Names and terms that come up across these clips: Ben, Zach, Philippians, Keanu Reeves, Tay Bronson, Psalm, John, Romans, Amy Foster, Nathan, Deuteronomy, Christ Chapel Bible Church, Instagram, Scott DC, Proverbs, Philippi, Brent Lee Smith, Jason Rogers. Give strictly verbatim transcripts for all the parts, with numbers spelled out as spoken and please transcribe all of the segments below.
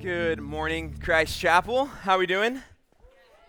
Good morning, Christ Chapel. How are we doing?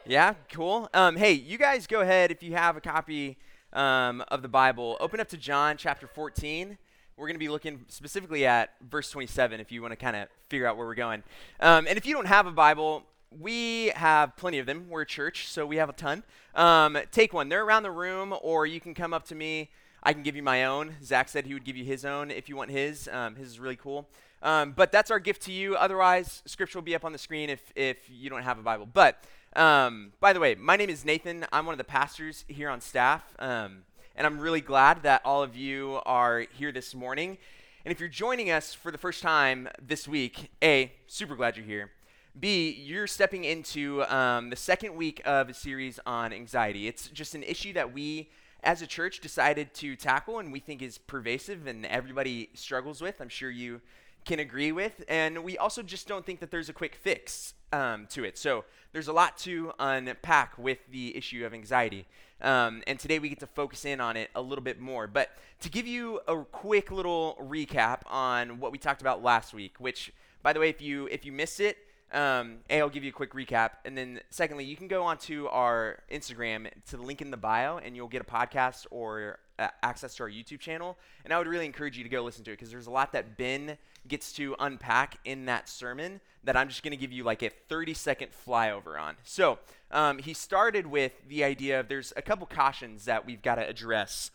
Yeah, cool. Um, hey, you guys go ahead, if you have a copy um, of the Bible, open up to John chapter fourteen. We're going to be looking specifically at verse twenty-seven if you want to kind of figure out where we're going. Um, and if you don't have a Bible, we have plenty of them. We're a church, so we have a ton. Um, take one. They're around the room, or you can come up to me. I can give you my own. Zach said he would give you his own if you want his. Um, his is really cool. Um, but that's our gift to you. Otherwise, scripture will be up on the screen if if you don't have a Bible. But um, by the way, my name is Nathan. I'm one of the pastors here on staff, um, and I'm really glad that all of you are here this morning. And if you're joining us for the first time this week, A, super glad you're here. B, you're stepping into um, the second week of a series on anxiety. It's just an issue that we as a church decided to tackle and we think is pervasive and everybody struggles with. I'm sure you can agree with, and we also just don't think that there's a quick fix um, to it. So there's a lot to unpack with the issue of anxiety, um, and today we get to focus in on it a little bit more. But to give you a quick little recap on what we talked about last week, which, by the way, if you if you missed it, um, A, I'll give you a quick recap, and then secondly, you can go onto our Instagram to the link in the bio, and you'll get a podcast or Uh, access to our YouTube channel, and I would really encourage you to go listen to it because there's a lot that Ben gets to unpack in that sermon that I'm just going to give you like a thirty second flyover on. So um, he started with the idea of there's a couple cautions that we've got to address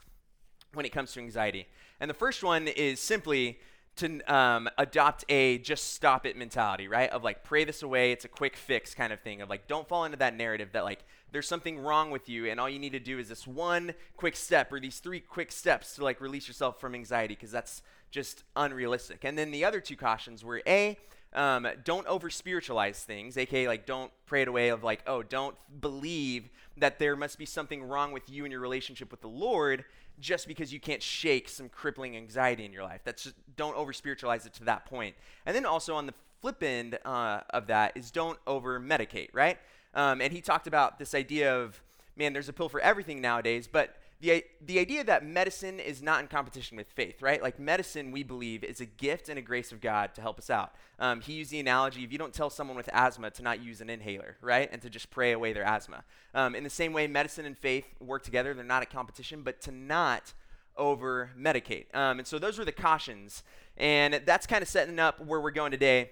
when it comes to anxiety, and the first one is simply to um, adopt a just stop it mentality, right? Of like, pray this away, it's a quick fix kind of thing, of like, don't fall into that narrative that like there's something wrong with you and all you need to do is this one quick step or these three quick steps to like release yourself from anxiety, because that's just unrealistic. And then the other two cautions were A, um, don't over spiritualize things, aka like don't pray it away, of like, oh, don't believe that there must be something wrong with you and your relationship with the Lord just because you can't shake some crippling anxiety in your life. That's just, don't over-spiritualize it to that point. And then also on the flip end uh, of that is don't over-medicate, right? Um, and he talked about this idea of, man, there's a pill for everything nowadays, but the the idea that medicine is not in competition with faith, right? Like medicine, we believe, is a gift and a grace of God to help us out. Um, he used the analogy, if you don't tell someone with asthma to not use an inhaler, right? And to just pray away their asthma. Um, in the same way, medicine and faith work together. They're not a competition, but to not over-medicate. Um, and so those were the cautions. And that's kind of setting up where we're going today.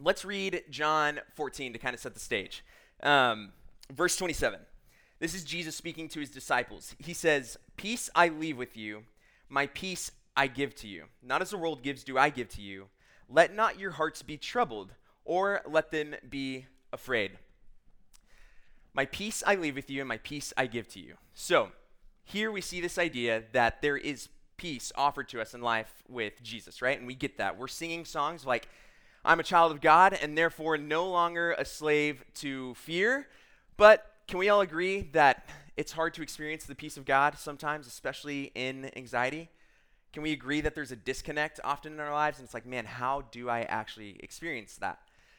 Let's read John fourteen to kind of set the stage. Um, verse twenty-seven. This is Jesus speaking to his disciples. He says, "Peace I leave with you, my peace I give to you. Not as the world gives do I give to you. Let not your hearts be troubled, or let them be afraid. My peace I leave with you, and my peace I give to you." So here we see this idea that there is peace offered to us in life with Jesus, right? And we get that. We're singing songs like, I'm a child of God, and therefore no longer a slave to fear, but can we all agree that it's hard to experience the peace of God sometimes, especially in anxiety? Can we agree that there's a disconnect often in our lives? And it's like, man, how do I actually experience that?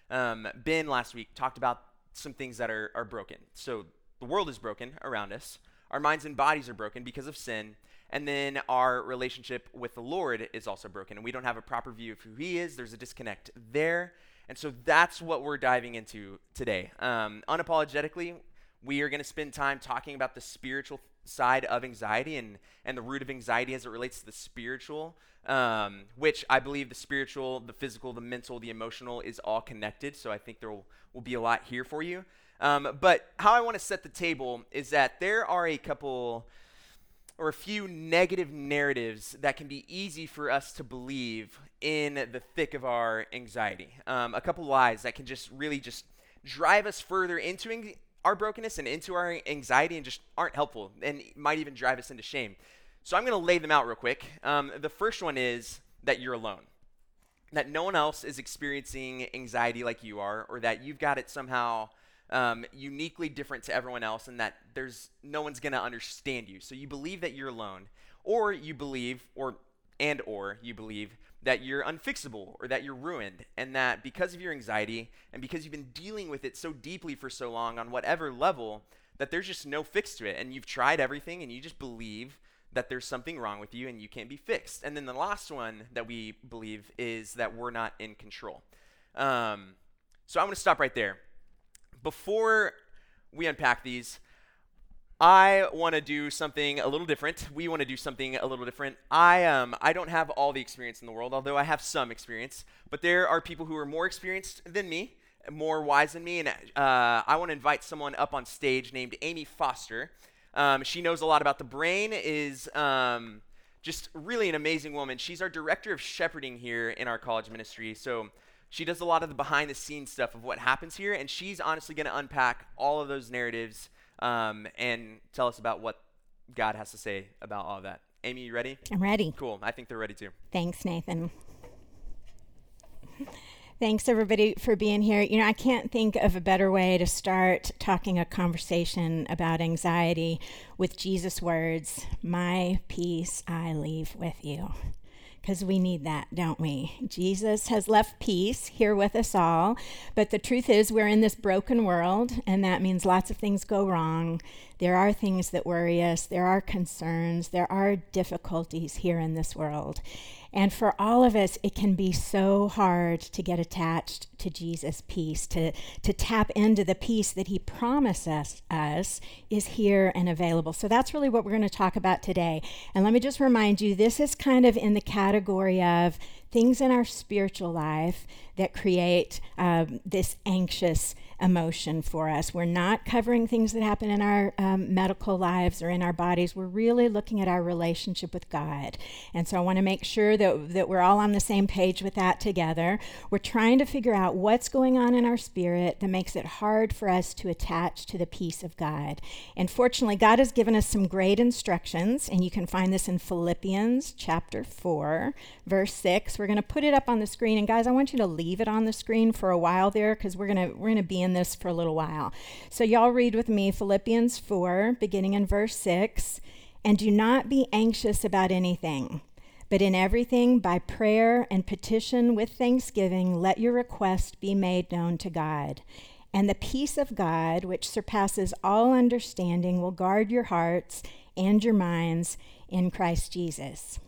Um, Ben last week talked about some things that are, are broken. So the world is broken around us. Our minds and bodies are broken because of sin. And then our relationship with the Lord is also broken. And we don't have a proper view of who He is. There's a disconnect there. And so that's what we're diving into today. Um, unapologetically, we are going to spend time talking about the spiritual side of anxiety and, and the root of anxiety as it relates to the spiritual, um, which I believe the spiritual, the physical, the mental, the emotional is all connected. So I think there will, will be a lot here for you. Um, but how I want to set the table is that there are a couple or a few negative narratives that can be easy for us to believe in the thick of our anxiety. Um, a couple lies that can just really just drive us further into anxiety, our brokenness, and into our anxiety, and just aren't helpful and might even drive us into shame. So I'm going to lay them out real quick. Um, the first one is that you're alone. that no one else is experiencing anxiety like you are, or that you've got it somehow um, uniquely different to everyone else, and that there's no one's going to understand you. So you believe that you're alone, or you believe, or and or you believe that you're unfixable, or that you're ruined, and that because of your anxiety and because you've been dealing with it so deeply for so long on whatever level, that there's just no fix to it, and you've tried everything, and you just believe that there's something wrong with you and you can't be fixed. And then the last one that we believe is that we're not in control. Um, so I'm going to stop right there. Before we unpack these, I want to do something a little different. We want to do something a little different. I um I don't have all the experience in the world, although I have some experience. But there are people who are more experienced than me, more wise than me. And uh, I want to invite someone up on stage named Amy Foster. Um, she knows a lot about the brain, is um, just really an amazing woman. She's our director of shepherding here in our college ministry. So she does a lot of the behind-the-scenes stuff of what happens here, and she's honestly going to unpack all of those narratives um, and tell us about what God has to say about all of that. Amy, you ready? I'm ready. Cool. I think they're ready too. Thanks, Nathan. Thanks, everybody, for being here. You know, I can't think of a better way to start talking a conversation about anxiety with Jesus' words, "My peace I leave with you," because we need that, don't we? Jesus has left peace here with us all, but the truth is we're in this broken world, and that means lots of things go wrong. There are things that worry us. There are concerns. There are difficulties here in this world. And for all of us, it can be so hard to get attached to Jesus' peace, to, to tap into the peace that he promises us is here and available. So that's really what we're going to talk about today. And let me just remind you, this is kind of in the category of things in our spiritual life that create um, this anxious emotion for us. We're not covering things that happen in our um, medical lives or in our bodies. We're really looking at our relationship with God. And so I want to make sure that, that we're all on the same page with that together. We're trying to figure out what's going on in our spirit that makes it hard for us to attach to the peace of God. And fortunately, God has given us some great instructions, and you can find this in Philippians chapter four, verse six. We're going to put it up on the screen, and guys, I want you to leave it on the screen for a while there, because we're going to we're going to be in this for a little while. So y'all read with me Philippians four, beginning in verse six, "And do not be anxious about anything, but in everything by prayer and petition with thanksgiving, let your request be made known to God. And the peace of God, which surpasses all understanding, will guard your hearts and your minds in Christ Jesus."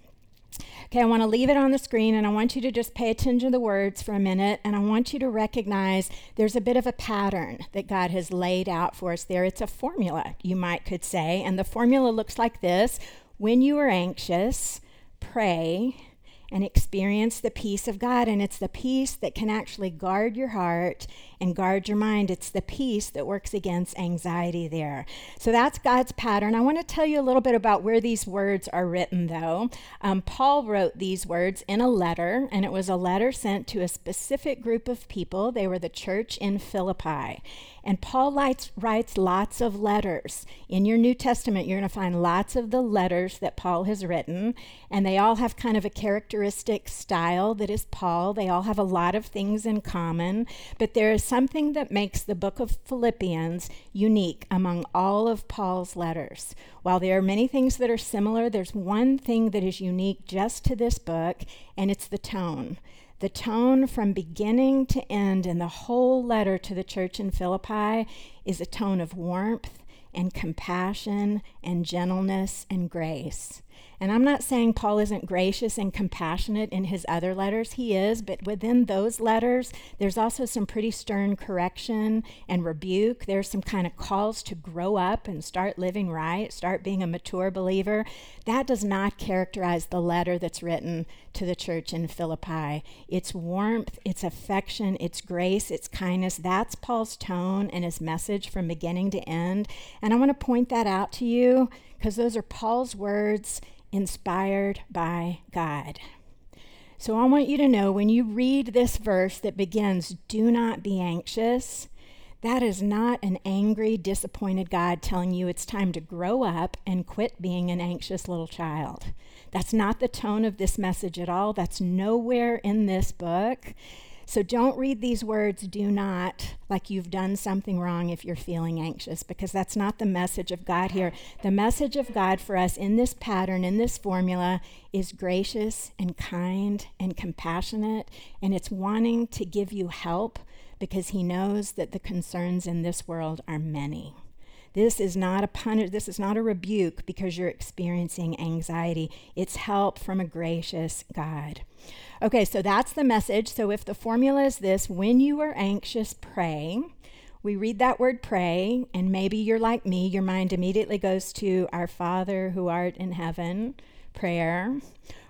Okay, I want to leave it on the screen, and I want you to just pay attention to the words for a minute, and I want you to recognize there's a bit of a pattern that God has laid out for us there. It's a formula, you might could say, and the formula looks like this. When you are anxious, pray and experience the peace of God, and it's the peace that can actually guard your heart and guard your mind. It's the peace that works against anxiety there. So that's God's pattern. I want to tell you a little bit about where these words are written, though. Um, Paul wrote these words in a letter, and it was a letter sent to a specific group of people. They were the church in Philippi. And Paul writes, writes lots of letters. In your New Testament, you're going to find lots of the letters that Paul has written, and they all have kind of a characteristic style that is Paul. They all have a lot of things in common, but there is something that makes the book of Philippians unique among all of Paul's letters. While there are many things that are similar, there's one thing that is unique just to this book, and it's the tone. The tone from beginning to end in the whole letter to the church in Philippi is a tone of warmth and compassion and gentleness and grace. And I'm not saying Paul isn't gracious and compassionate in his other letters. He is, but within those letters, there's also some pretty stern correction and rebuke. There's some kind of calls to grow up and start living right, start being a mature believer. That does not characterize the letter that's written to the church in Philippi. It's warmth, it's affection, it's grace, it's kindness. That's Paul's tone and his message from beginning to end. And I want to point that out to you, because those are Paul's words inspired by God. So I want you to know, when you read this verse that begins, "Do not be anxious," That is not an angry, disappointed God telling you it's time to grow up and quit being an anxious little child. That's not the tone of this message at all. That's nowhere in this book. So don't read these words, do not, like you've done something wrong if you're feeling anxious, because that's not the message of God here. The message of God for us in this pattern, in this formula, is gracious and kind and compassionate, and it's wanting to give you help because he knows that the concerns in this world are many. This is not a punish, this is not a rebuke because you're experiencing anxiety. It's help from a gracious God. Okay, so that's the message. So if the formula is this, when you are anxious, pray. We read that word pray, and maybe you're like me, your mind immediately goes to our Father who art in heaven, prayer.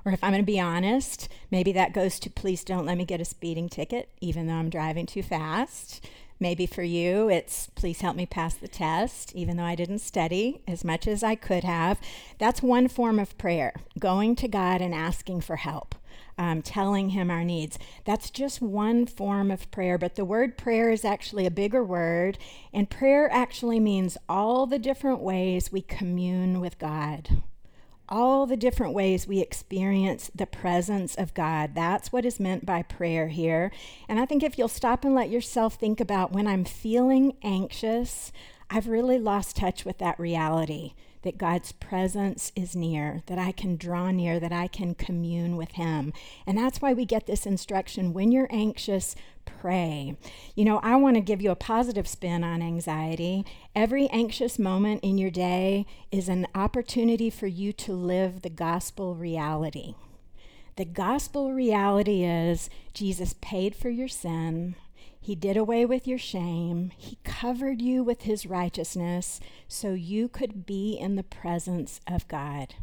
Or if I'm going to be honest, maybe that goes to please don't let me get a speeding ticket, even though I'm driving too fast. Maybe for you, it's please help me pass the test, even though I didn't study as much as I could have. That's one form of prayer, going to God and asking for help, um, telling him our needs. That's just one form of prayer, but the word prayer is actually a bigger word, and prayer actually means all the different ways we commune with God, all the different ways we experience the presence of God. That's what is meant by prayer here. And I think if you'll stop and let yourself think about when I'm feeling anxious, I've really lost touch with that reality, that God's presence is near, that I can draw near, that I can commune with him. And that's why we get this instruction, when you're anxious, pray. You know, I want to give you a positive spin on anxiety. Every anxious moment in your day is an opportunity for you to live the gospel reality. The gospel reality is Jesus paid for your sin. He did away with your shame. He covered you with his righteousness so you could be in the presence of God,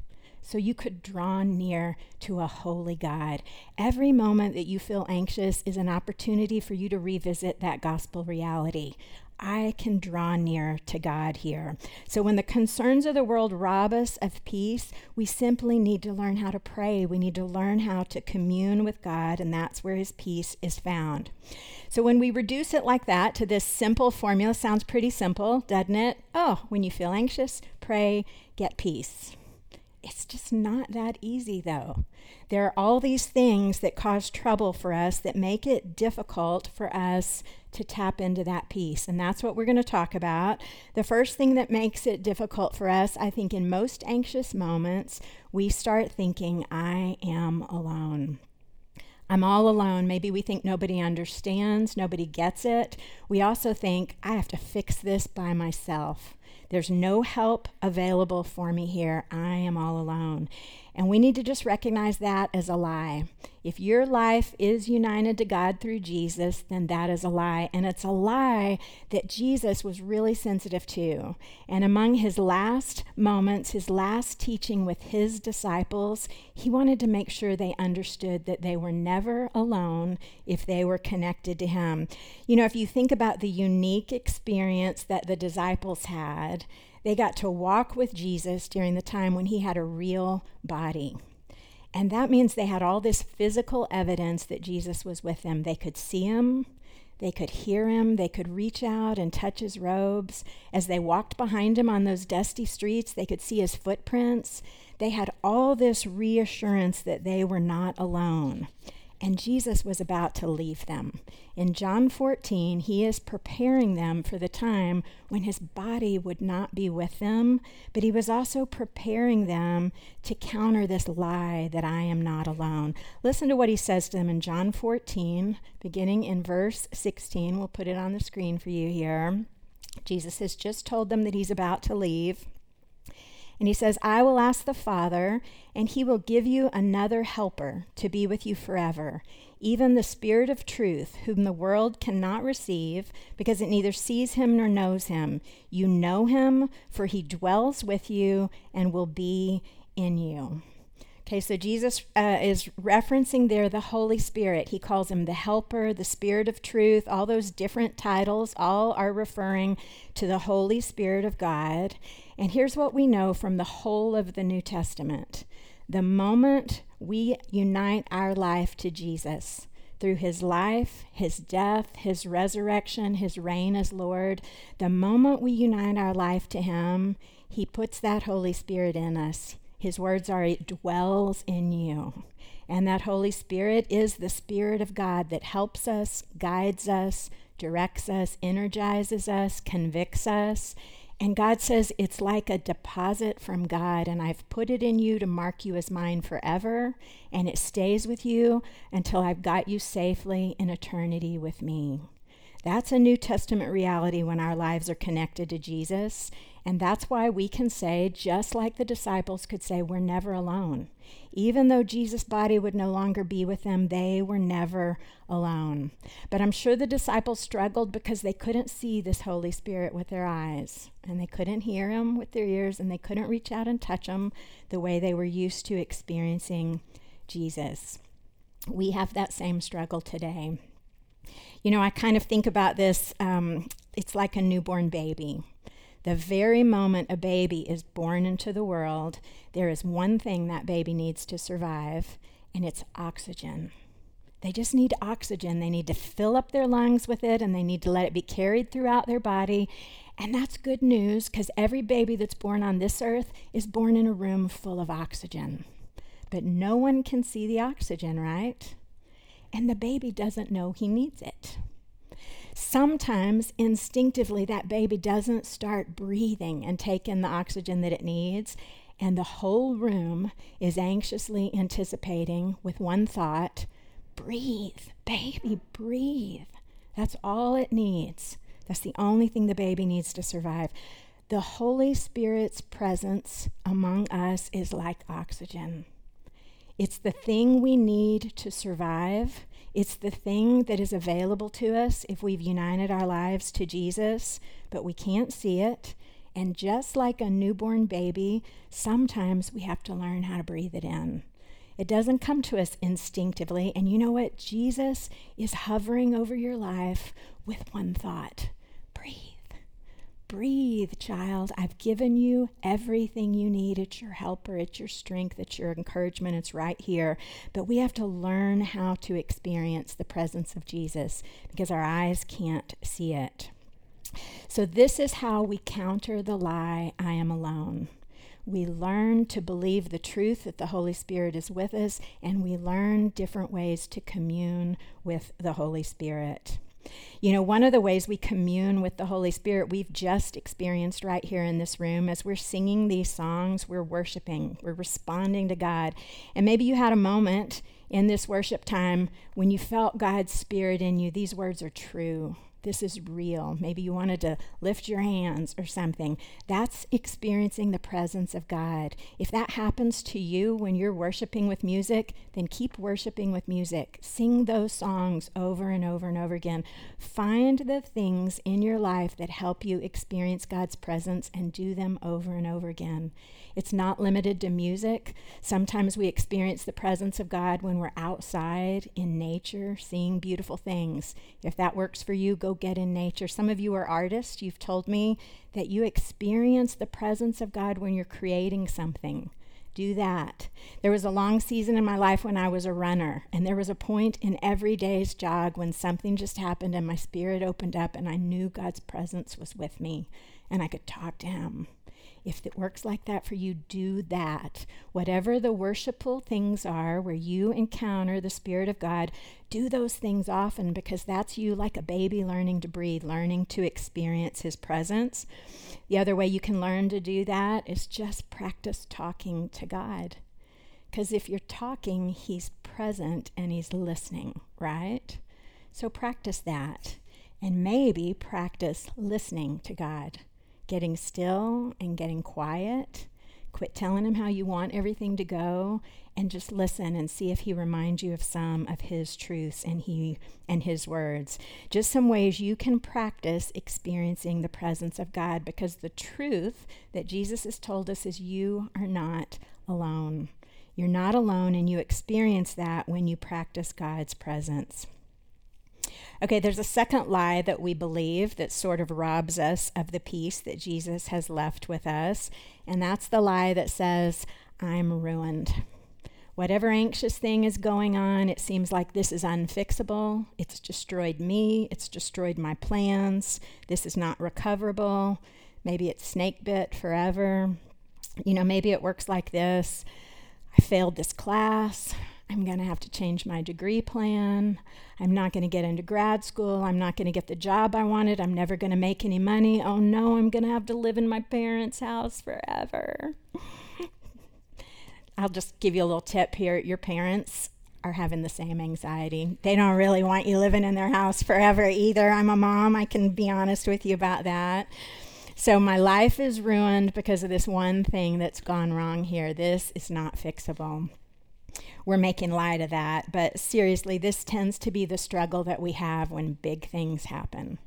so you could draw near to a holy God. Every moment that you feel anxious is an opportunity for you to revisit that gospel reality. I can draw near to God here. So when the concerns of the world rob us of peace, we simply need to learn how to pray. We need to learn how to commune with God, and that's where his peace is found. So when we reduce it like that to this simple formula, sounds pretty simple, doesn't it? Oh, when you feel anxious, pray, get peace. It's just not that easy, though. There are all these things that cause trouble for us that make it difficult for us to tap into that peace, and that's what we're going to talk about. The first thing that makes it difficult for us, I think in most anxious moments, we start thinking, I am alone. I'm all alone. Maybe we think nobody understands, nobody gets it. We also think, I have to fix this by myself. There's no help available for me here. I am all alone. And we need to just recognize that as a lie. If your life is united to God through Jesus, then that is a lie. And it's a lie that Jesus was really sensitive to. And among his last moments, his last teaching with his disciples, he wanted to make sure they understood that they were never alone if they were connected to him. You know, if you think about the unique experience that the disciples had, they got to walk with Jesus during the time when he had a real body. And that means they had all this physical evidence that Jesus was with them. They could see him, they could hear him, they could reach out and touch his robes. As they walked behind him on those dusty streets, they could see his footprints. They had all this reassurance that they were not alone. And Jesus was about to leave them. In John fourteen, he is preparing them for the time when his body would not be with them, but he was also preparing them to counter this lie that I am not alone. Listen to what he says to them in John fourteen, beginning in verse sixteen. We'll put it on the screen for you here. Jesus has just told them that he's about to leave. And he says, I will ask the Father, and he will give you another helper to be with you forever, even the Spirit of truth, whom the world cannot receive, because it neither sees him nor knows him. You know him, for he dwells with you and will be in you. Okay, so Jesus uh, is referencing there the Holy Spirit. He calls him the Helper, the Spirit of Truth. All those different titles, all are referring to the Holy Spirit of God. And here's what we know from the whole of the New Testament. The moment we unite our life to Jesus, through his life, his death, his resurrection, his reign as Lord. The moment we unite our life to him, he puts that Holy Spirit in us. His words are, it dwells in you. And that Holy Spirit is the Spirit of God that helps us, guides us, directs us, energizes us, convicts us. And God says, it's like a deposit from God, and I've put it in you to mark you as mine forever, and it stays with you until I've got you safely in eternity with me. That's a New Testament reality when our lives are connected to Jesus, and that's why we can say, just like the disciples could say, we're never alone. Even though Jesus' body would no longer be with them, they were never alone. But I'm sure the disciples struggled because they couldn't see this Holy Spirit with their eyes, and they couldn't hear him with their ears, and they couldn't reach out and touch him the way they were used to experiencing Jesus. We have that same struggle today. You know, I kind of think about this, um, it's like a newborn baby. The very moment a baby is born into the world, there is one thing that baby needs to survive, and it's oxygen. They just need oxygen. They need to fill up their lungs with it, and they need to let it be carried throughout their body. And that's good news, because every baby that's born on this earth is born in a room full of oxygen. But no one can see the oxygen, right? And the baby doesn't know he needs it. Sometimes, instinctively, that baby doesn't start breathing and take in the oxygen that it needs, and the whole room is anxiously anticipating with one thought, breathe, baby, breathe. That's all it needs. That's the only thing the baby needs to survive. The Holy Spirit's presence among us is like oxygen. It's the thing we need to survive. It's the thing that is available to us if we've united our lives to Jesus, but we can't see it. And just like a newborn baby, sometimes we have to learn how to breathe it in. It doesn't come to us instinctively. And you know what? Jesus is hovering over your life with one thought. Breathe. Breathe, child. I've given you everything you need. It's your helper, it's your strength, it's your encouragement, it's right here. But we have to learn how to experience the presence of Jesus because our eyes can't see it. So this is how we counter the lie, I am alone. We learn to believe the truth that the Holy Spirit is with us, and we learn different ways to commune with the Holy Spirit. You know, one of the ways we commune with the Holy Spirit we've just experienced right here in this room as we're singing these songs, we're worshiping, we're responding to God. And maybe you had a moment in this worship time when you felt God's Spirit in you. These words are true. This is real. Maybe you wanted to lift your hands or something. That's experiencing the presence of God. If that happens to you when you're worshiping with music, then keep worshiping with music. Sing those songs over and over and over again. Find the things in your life that help you experience God's presence and do them over and over again. It's not limited to music. Sometimes we experience the presence of God when we're outside in nature, seeing beautiful things. If that works for you, go get in nature. Some of you are artists. You've told me that you experience the presence of God when you're creating something. Do that. There was a long season in my life when I was a runner, and there was a point in every day's jog when something just happened and my spirit opened up and I knew God's presence was with me and I could talk to him. If it works like that for you, do that. Whatever the worshipful things are where you encounter the Spirit of God, do those things often because that's you like a baby learning to breathe, learning to experience his presence. The other way you can learn to do that is just practice talking to God. Because if you're talking, he's present and he's listening, right? So practice that, and maybe practice listening to God. Getting still and getting quiet. Quit telling him how you want everything to go and just listen and see if he reminds you of some of his truths and he and his words. Just some ways you can practice experiencing the presence of God, because the truth that Jesus has told us is you are not alone. You're not alone, and you experience that when you practice God's presence. Okay, there's a second lie that we believe that sort of robs us of the peace that Jesus has left with us, and that's the lie that says, I'm ruined. Whatever anxious thing is going on, it seems like this is unfixable. It's destroyed me. It's destroyed my plans. This is not recoverable. Maybe it's snake bit forever. You know, maybe it works like this. I failed this class. I'm going to have to change my degree plan. I'm not going to get into grad school. I'm not going to get the job I wanted. I'm never going to make any money. Oh no, I'm going to have to live in my parents' house forever. I'll just give you a little tip here. Your parents are having the same anxiety. They don't really want you living in their house forever either. I'm a mom. I can be honest with you about that. So my life is ruined because of this one thing that's gone wrong here. This is not fixable. We're making light of that, but seriously, this tends to be the struggle that we have when big things happen.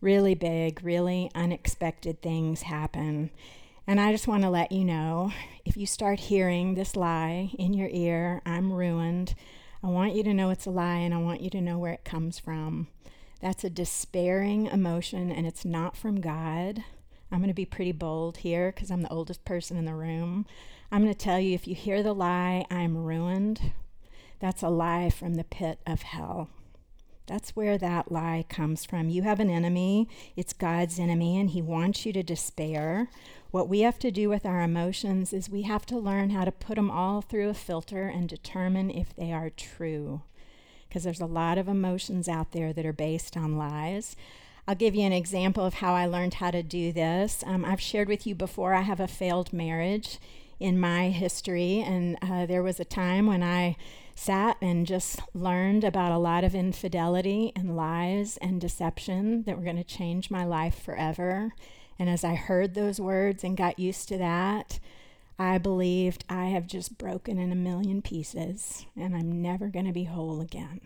Really big, really unexpected things happen. And I just want to let you know, if you start hearing this lie in your ear, I'm ruined, I want you to know it's a lie, and I want you to know where it comes from. That's a despairing emotion, and it's not from God. I'm going to be pretty bold here because I'm the oldest person in the room. I'm going to tell you, if you hear the lie, I'm ruined, that's a lie from the pit of hell. That's where that lie comes from. You have an enemy. It's God's enemy, and he wants you to despair. What we have to do with our emotions is we have to learn how to put them all through a filter and determine if they are true, because there's a lot of emotions out there that are based on lies. I'll give you an example of how I learned how to do this. Um, I've shared with you before, I have a failed marriage in my history, and uh, there was a time when I sat and just learned about a lot of infidelity and lies and deception that were going to change my life forever. And as I heard those words and got used to that, I believed I have just broken in a million pieces and I'm never going to be whole again.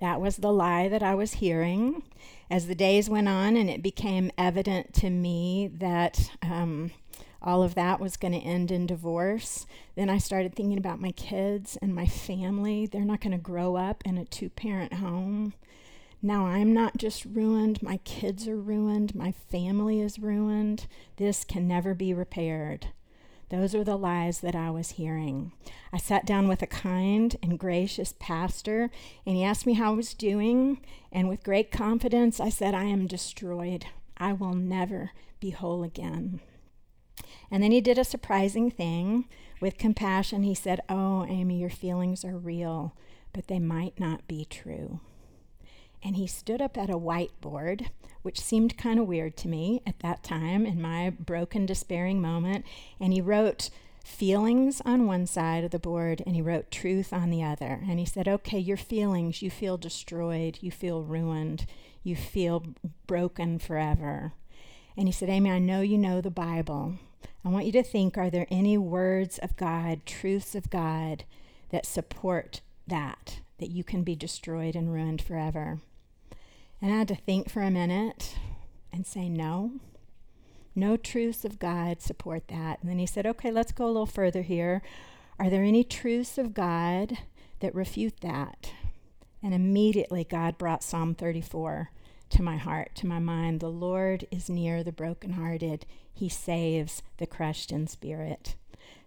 That was the lie that I was hearing. As the days went on and it became evident to me that um, all of that was going to end in divorce, then I started thinking about my kids and my family. They're not going to grow up in a two-parent home. Now I'm not just ruined, my kids are ruined, my family is ruined. This can never be repaired. Those were the lies that I was hearing. I sat down with a kind and gracious pastor, and he asked me how I was doing, and with great confidence, I said, I am destroyed. I will never be whole again. And then he did a surprising thing. With compassion, he said, oh, Amy, your feelings are real, but they might not be true. And he stood up at a whiteboard, which seemed kind of weird to me at that time in my broken, despairing moment. And he wrote feelings on one side of the board, and he wrote truth on the other. And he said, okay, your feelings, you feel destroyed, you feel ruined, you feel broken forever. And he said, Amy, I know you know the Bible. I want you to think, are there any words of God, truths of God that support that, that you can be destroyed and ruined forever? And I had to think for a minute and say, no, no truths of God support that. And then he said, okay, let's go a little further here. Are there any truths of God that refute that? And immediately God brought Psalm thirty-four to my heart, to my mind. The Lord is near the brokenhearted. He saves the crushed in spirit.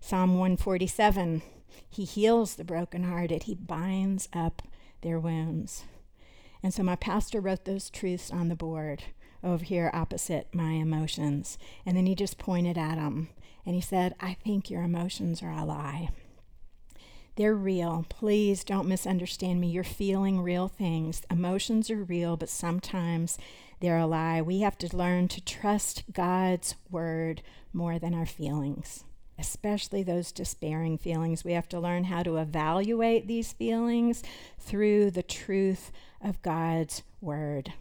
Psalm one forty-seven, he heals the brokenhearted. He binds up their wounds. And so my pastor wrote those truths on the board over here opposite my emotions. And then he just pointed at them. And he said, I think your emotions are a lie. They're real. Please don't misunderstand me. You're feeling real things. Emotions are real, but sometimes they're a lie. We have to learn to trust God's word more than our feelings, especially those despairing feelings. We have to learn how to evaluate these feelings through the truth of God's word.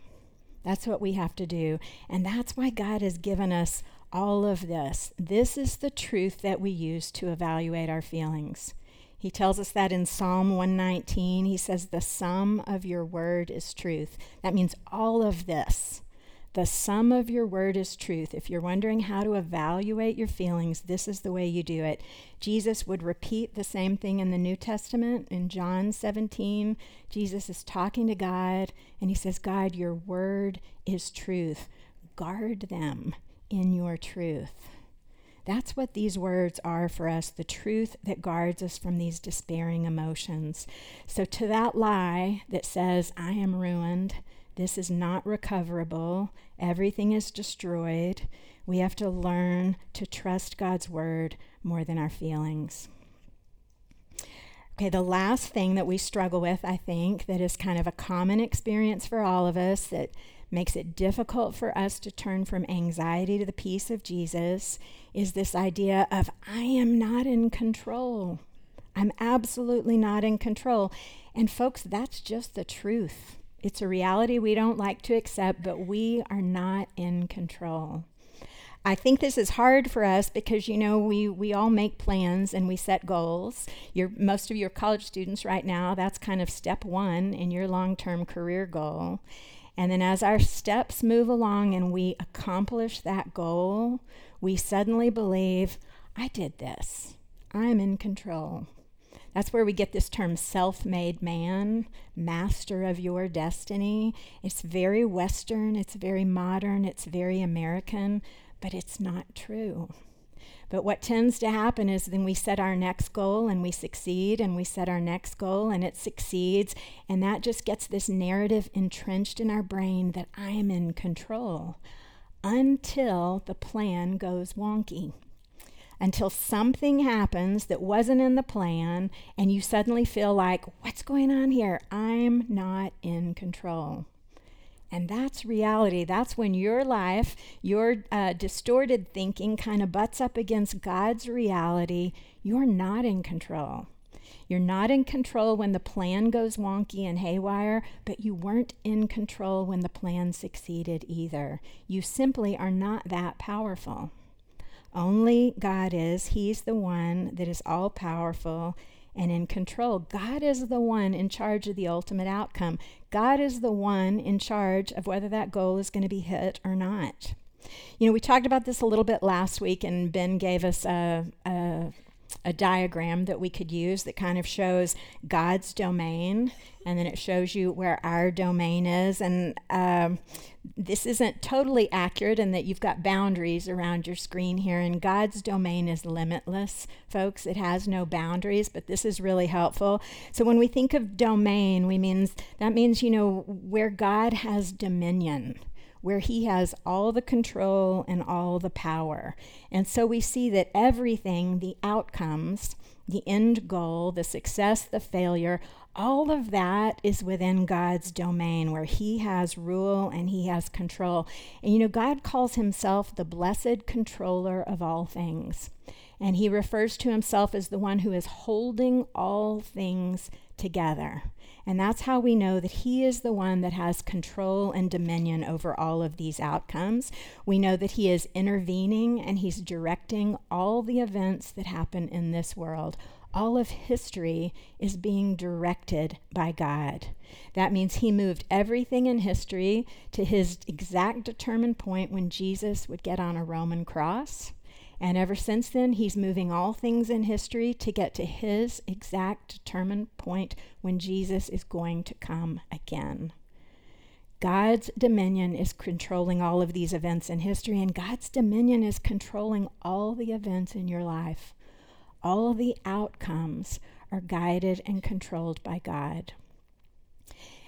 That's what we have to do. And that's why God has given us all of this. This is the truth that we use to evaluate our feelings. He tells us that in Psalm one nineteen. He says, the sum of your word is truth. That means all of this. The sum of your word is truth. If you're wondering how to evaluate your feelings, this is the way you do it. Jesus would repeat the same thing in the New Testament. In John seventeen, Jesus is talking to God, and he says, God, your word is truth. Guard them in your truth. That's what these words are for us, the truth that guards us from these despairing emotions. So to that lie that says, I am ruined, this is not recoverable, everything is destroyed, we have to learn to trust God's word more than our feelings. Okay, the last thing that we struggle with, I think, that is kind of a common experience for all of us that makes it difficult for us to turn from anxiety to the peace of Jesus is this idea of, I am not in control. I'm absolutely not in control. And folks, that's just the truth. It's a reality we don't like to accept, but we are not in control. I think this is hard for us because, you know, we, we all make plans and we set goals. You're, most of you are college students right now. That's kind of step one in your long-term career goal. And then as our steps move along and we accomplish that goal, we suddenly believe, I did this. I'm in control. That's where we get this term self-made man, master of your destiny. It's very Western, it's very modern, it's very American, but it's not true. But what tends to happen is then we set our next goal and we succeed, and we set our next goal and it succeeds, and that just gets this narrative entrenched in our brain that I am in control until the plan goes wonky, until something happens that wasn't in the plan and you suddenly feel like, what's going on here? I'm not in control. And that's reality. That's when your life, your uh, distorted thinking kind of butts up against God's reality. You're not in control. You're not in control when the plan goes wonky and haywire, but you weren't in control when the plan succeeded either. You simply are not that powerful. Only God is. He's the one that is all powerful and in control. God is the one in charge of the ultimate outcome. God is the one in charge of whether that goal is going to be hit or not. You know, we talked about this a little bit last week, and Ben gave us a, a, a diagram that we could use that kind of shows God's domain, and then it shows you where our domain is. And um, this isn't totally accurate in that you've got boundaries around your screen here, and God's domain is limitless, folks. It has no boundaries, but this is really helpful. So when we think of domain, we means that means, you know, where God has dominion, where he has all the control and all the power. And so we see that everything, the outcomes, the end goal, the success, the failure, all of that is within God's domain where he has rule and he has control. And you know, God calls himself the blessed controller of all things. And he refers to himself as the one who is holding all things together. And that's how we know that he is the one that has control and dominion over all of these outcomes. We know that he is intervening and he's directing all the events that happen in this world. All of history is being directed by God. That means he moved everything in history to his exact determined point when Jesus would get on a Roman cross. And ever since then, he's moving all things in history to get to his exact determined point when Jesus is going to come again. God's dominion is controlling all of these events in history, and God's dominion is controlling all the events in your life. All the outcomes are guided and controlled by God.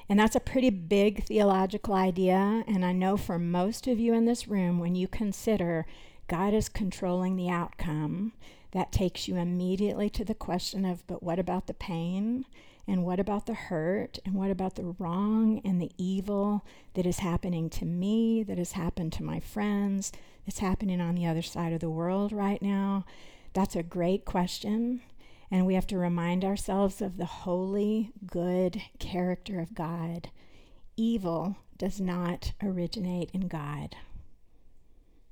And that's a pretty big theological idea, and I know for most of you in this room, when you consider God is controlling the outcome, that takes you immediately to the question of, but what about the pain? And what about the hurt? And what about the wrong and the evil that is happening to me, that has happened to my friends, that's happening on the other side of the world right now? That's a great question. And we have to remind ourselves of the holy, good character of God. Evil does not originate in God.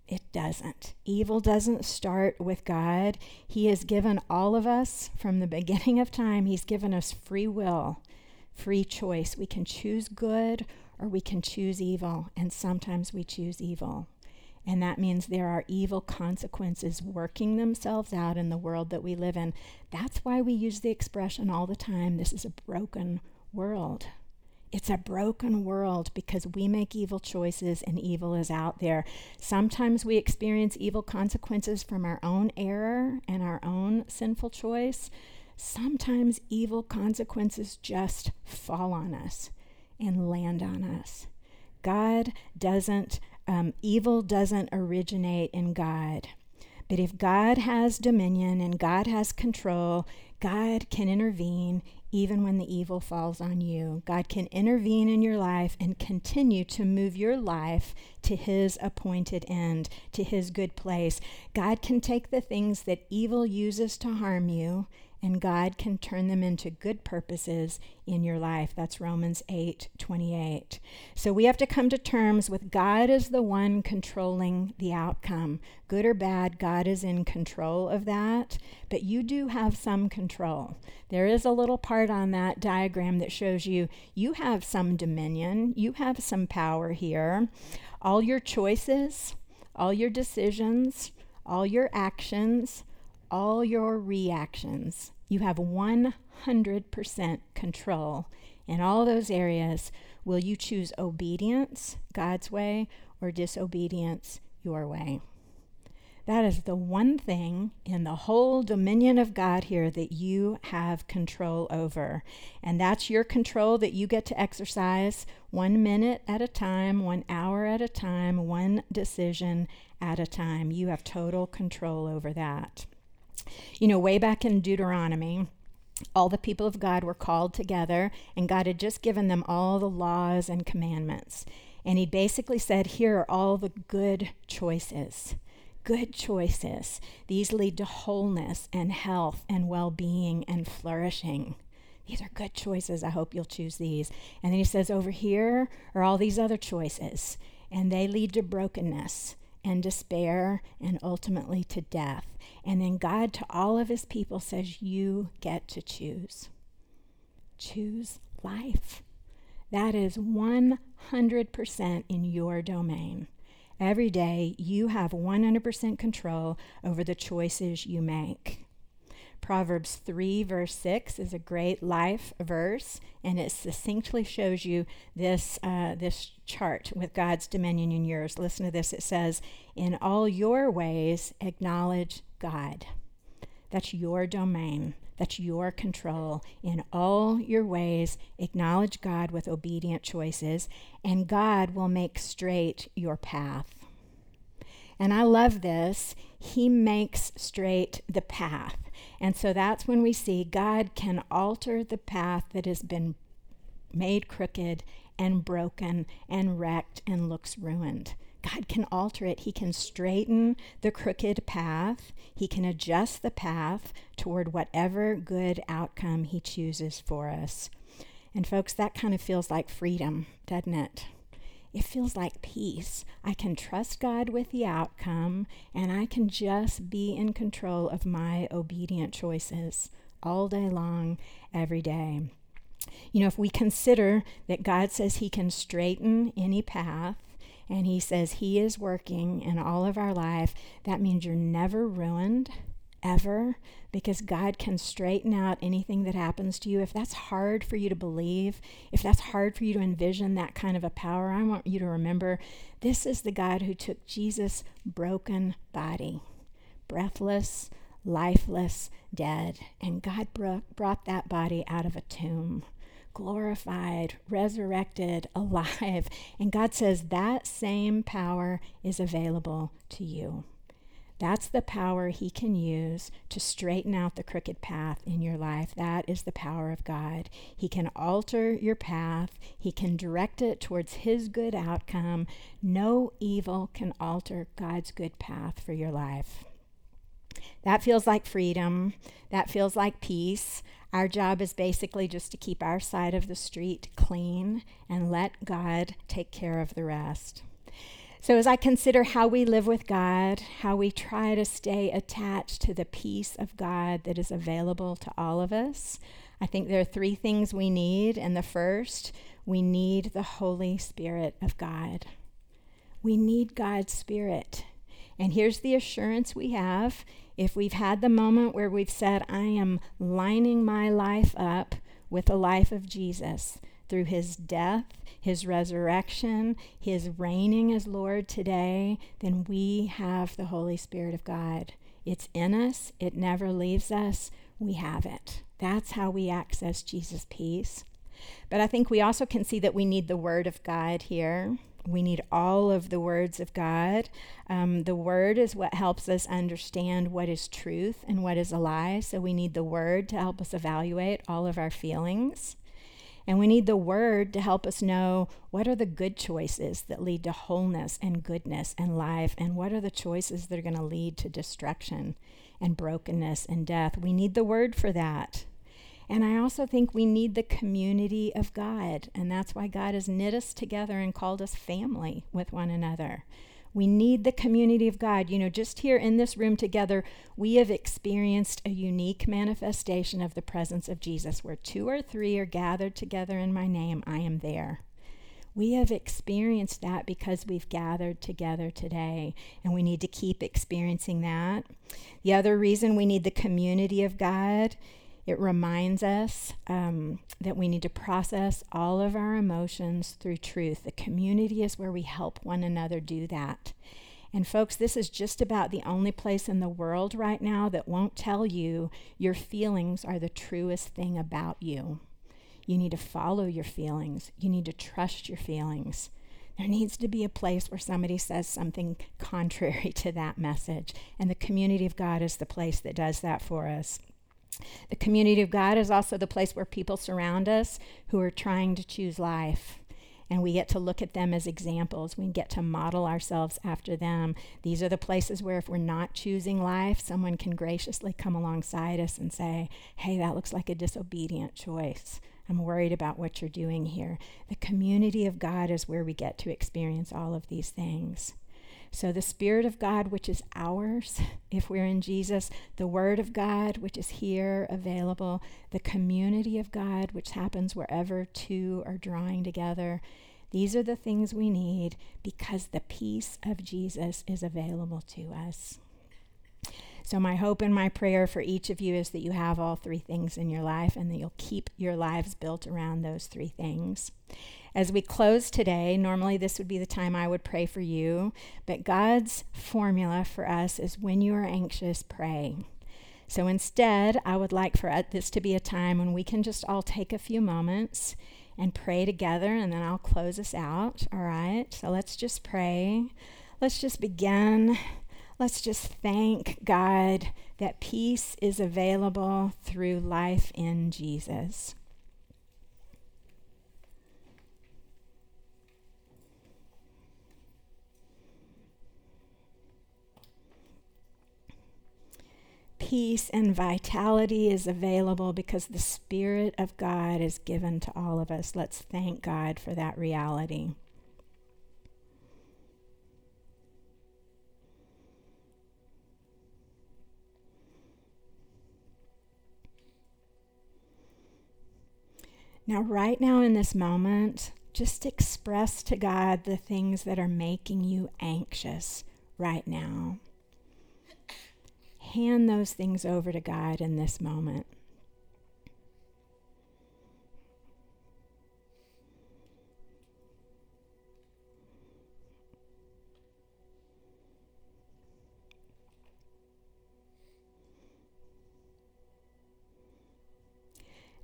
It doesn't. Evil doesn't start with God. He has given all of us from the beginning of time, he's given us free will, free choice. We can choose good or we can choose evil, and sometimes we choose evil. And that means there are evil consequences working themselves out in the world that we live in. That's why we use the expression all the time, this is a broken world. It's a broken world because we make evil choices and evil is out there. Sometimes we experience evil consequences from our own error and our own sinful choice. Sometimes evil consequences just fall on us and land on us. God doesn't, um, evil doesn't originate in God. But if God has dominion and God has control, God can intervene even when the evil falls on you. God can intervene in your life and continue to move your life to his appointed end, to his good place. God can take the things that evil uses to harm you, and God can turn them into good purposes in your life. That's Romans eight twenty-eight. So we have to come to terms with God as the one controlling the outcome. Good or bad, God is in control of that, but you do have some control. There is a little part on that diagram that shows you, you have some dominion, you have some power here. All your choices, all your decisions, all your actions, all your reactions. You have one hundred percent control. In all those areas, will you choose obedience, God's way, or disobedience, your way? That is the one thing in the whole dominion of God here that you have control over. And that's your control that you get to exercise one minute at a time, one hour at a time, one decision at a time. You have total control over that. You know, way back in Deuteronomy, all the people of God were called together, and God had just given them all the laws and commandments. And he basically said, here are all the good choices. Good choices. These lead to wholeness and health and well-being and flourishing. These are good choices. I hope you'll choose these. And then he says, over here are all these other choices, and they lead to brokenness and despair, and ultimately to death. And then God, to all of his people, says, you get to choose. Choose life. That is one hundred percent in your domain. Every day, you have one hundred percent control over the choices you make. Proverbs three, verse six is a great life verse, and it succinctly shows you this uh, this chart with God's dominion in yours. Listen to this. It says, in all your ways, acknowledge God. That's your domain. That's your control. In all your ways, acknowledge God with obedient choices, and God will make straight your path. And I love this. He makes straight the path. And so that's when we see God can alter the path that has been made crooked and broken and wrecked and looks ruined. God can alter it. He can straighten the crooked path. He can adjust the path toward whatever good outcome he chooses for us. And folks, that kind of feels like freedom, doesn't it? It feels like peace. I can trust God with the outcome, and I can just be in control of my obedient choices all day long, every day. You know, if we consider that God says he can straighten any path, and he says he is working in all of our life, that means you're never ruined, ever, because God can straighten out anything that happens to you. If that's hard for you to believe, if that's hard for you to envision that kind of a power, I want you to remember this is the God who took Jesus' broken body, breathless, lifeless, dead, and God bro- brought that body out of a tomb, glorified, resurrected, alive, and God says that same power is available to you. That's the power he can use to straighten out the crooked path in your life. That is the power of God. He can alter your path. He can direct it towards his good outcome. No evil can alter God's good path for your life. That feels like freedom. That feels like peace. Our job is basically just to keep our side of the street clean and let God take care of the rest. So as I consider how we live with God, how we try to stay attached to the peace of God that is available to all of us, I think there are three things we need. And the first, we need the Holy Spirit of God. We need God's Spirit. And here's the assurance we have. If we've had the moment where we've said, I am lining my life up with the life of Jesus, through his death, his resurrection, his reigning as Lord today, then we have the Holy Spirit of God. It's in us. It never leaves us. We have it. That's how we access Jesus' peace. But I think we also can see that we need the Word of God here. We need all of the words of God. Um, the Word is what helps us understand what is truth and what is a lie. So we need the Word to help us evaluate all of our feelings. And we need the Word to help us know what are the good choices that lead to wholeness and goodness and life, and what are the choices that are going to lead to destruction and brokenness and death. We need the Word for that. And I also think we need the community of God, and that's why God has knit us together and called us family with one another. We need the community of God. You know, just here in this room together, we have experienced a unique manifestation of the presence of Jesus. Where two or three are gathered together in my name, I am there. We have experienced that because we've gathered together today, and we need to keep experiencing that. The other reason we need the community of God, it reminds us um, that we need to process all of our emotions through truth. The community is where we help one another do that. And folks, this is just about the only place in the world right now that won't tell you your feelings are the truest thing about you. You need to follow your feelings. You need to trust your feelings. There needs to be a place where somebody says something contrary to that message. And the community of God is the place that does that for us. The community of God is also the place where people surround us who are trying to choose life. And we get to look at them as examples. We get to model ourselves after them. These are the places where if we're not choosing life, someone can graciously come alongside us and say, hey, that looks like a disobedient choice. I'm worried about what you're doing here. The community of God is where we get to experience all of these things. So the Spirit of God, which is ours, if we're in Jesus, the Word of God, which is here available, the community of God, which happens wherever two are drawing together. These are the things we need because the peace of Jesus is available to us. So my hope and my prayer for each of you is that you have all three things in your life and that you'll keep your lives built around those three things. As we close today, normally this would be the time I would pray for you, but God's formula for us is when you are anxious, pray. So instead, I would like for this to be a time when we can just all take a few moments and pray together, and then I'll close us out, all right? So let's just pray. Let's just begin. Let's just thank God that peace is available through life in Jesus. Peace and vitality is available because the Spirit of God is given to all of us. Let's thank God for that reality. Now, right now in this moment, just express to God the things that are making you anxious right now. Hand those things over to God in this moment.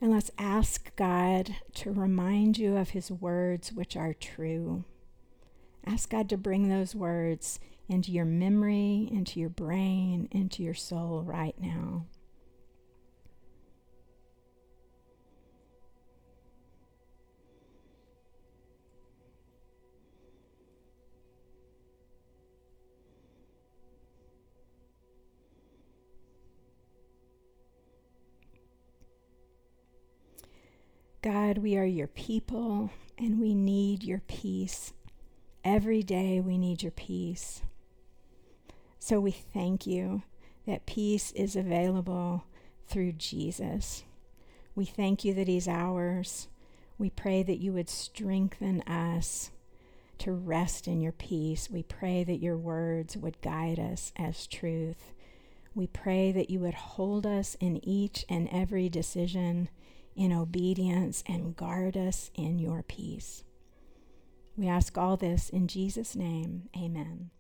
And let's ask God to remind you of his words, which are true. Ask God to bring those words into your memory, into your brain, into your soul right now. God, we are your people, and we need your peace. Every day we need your peace. So we thank you that peace is available through Jesus. We thank you that he's ours. We pray that you would strengthen us to rest in your peace. We pray that your words would guide us as truth. We pray that you would hold us in each and every decision, in obedience and guard us in your peace. We ask all this in Jesus' name. Amen.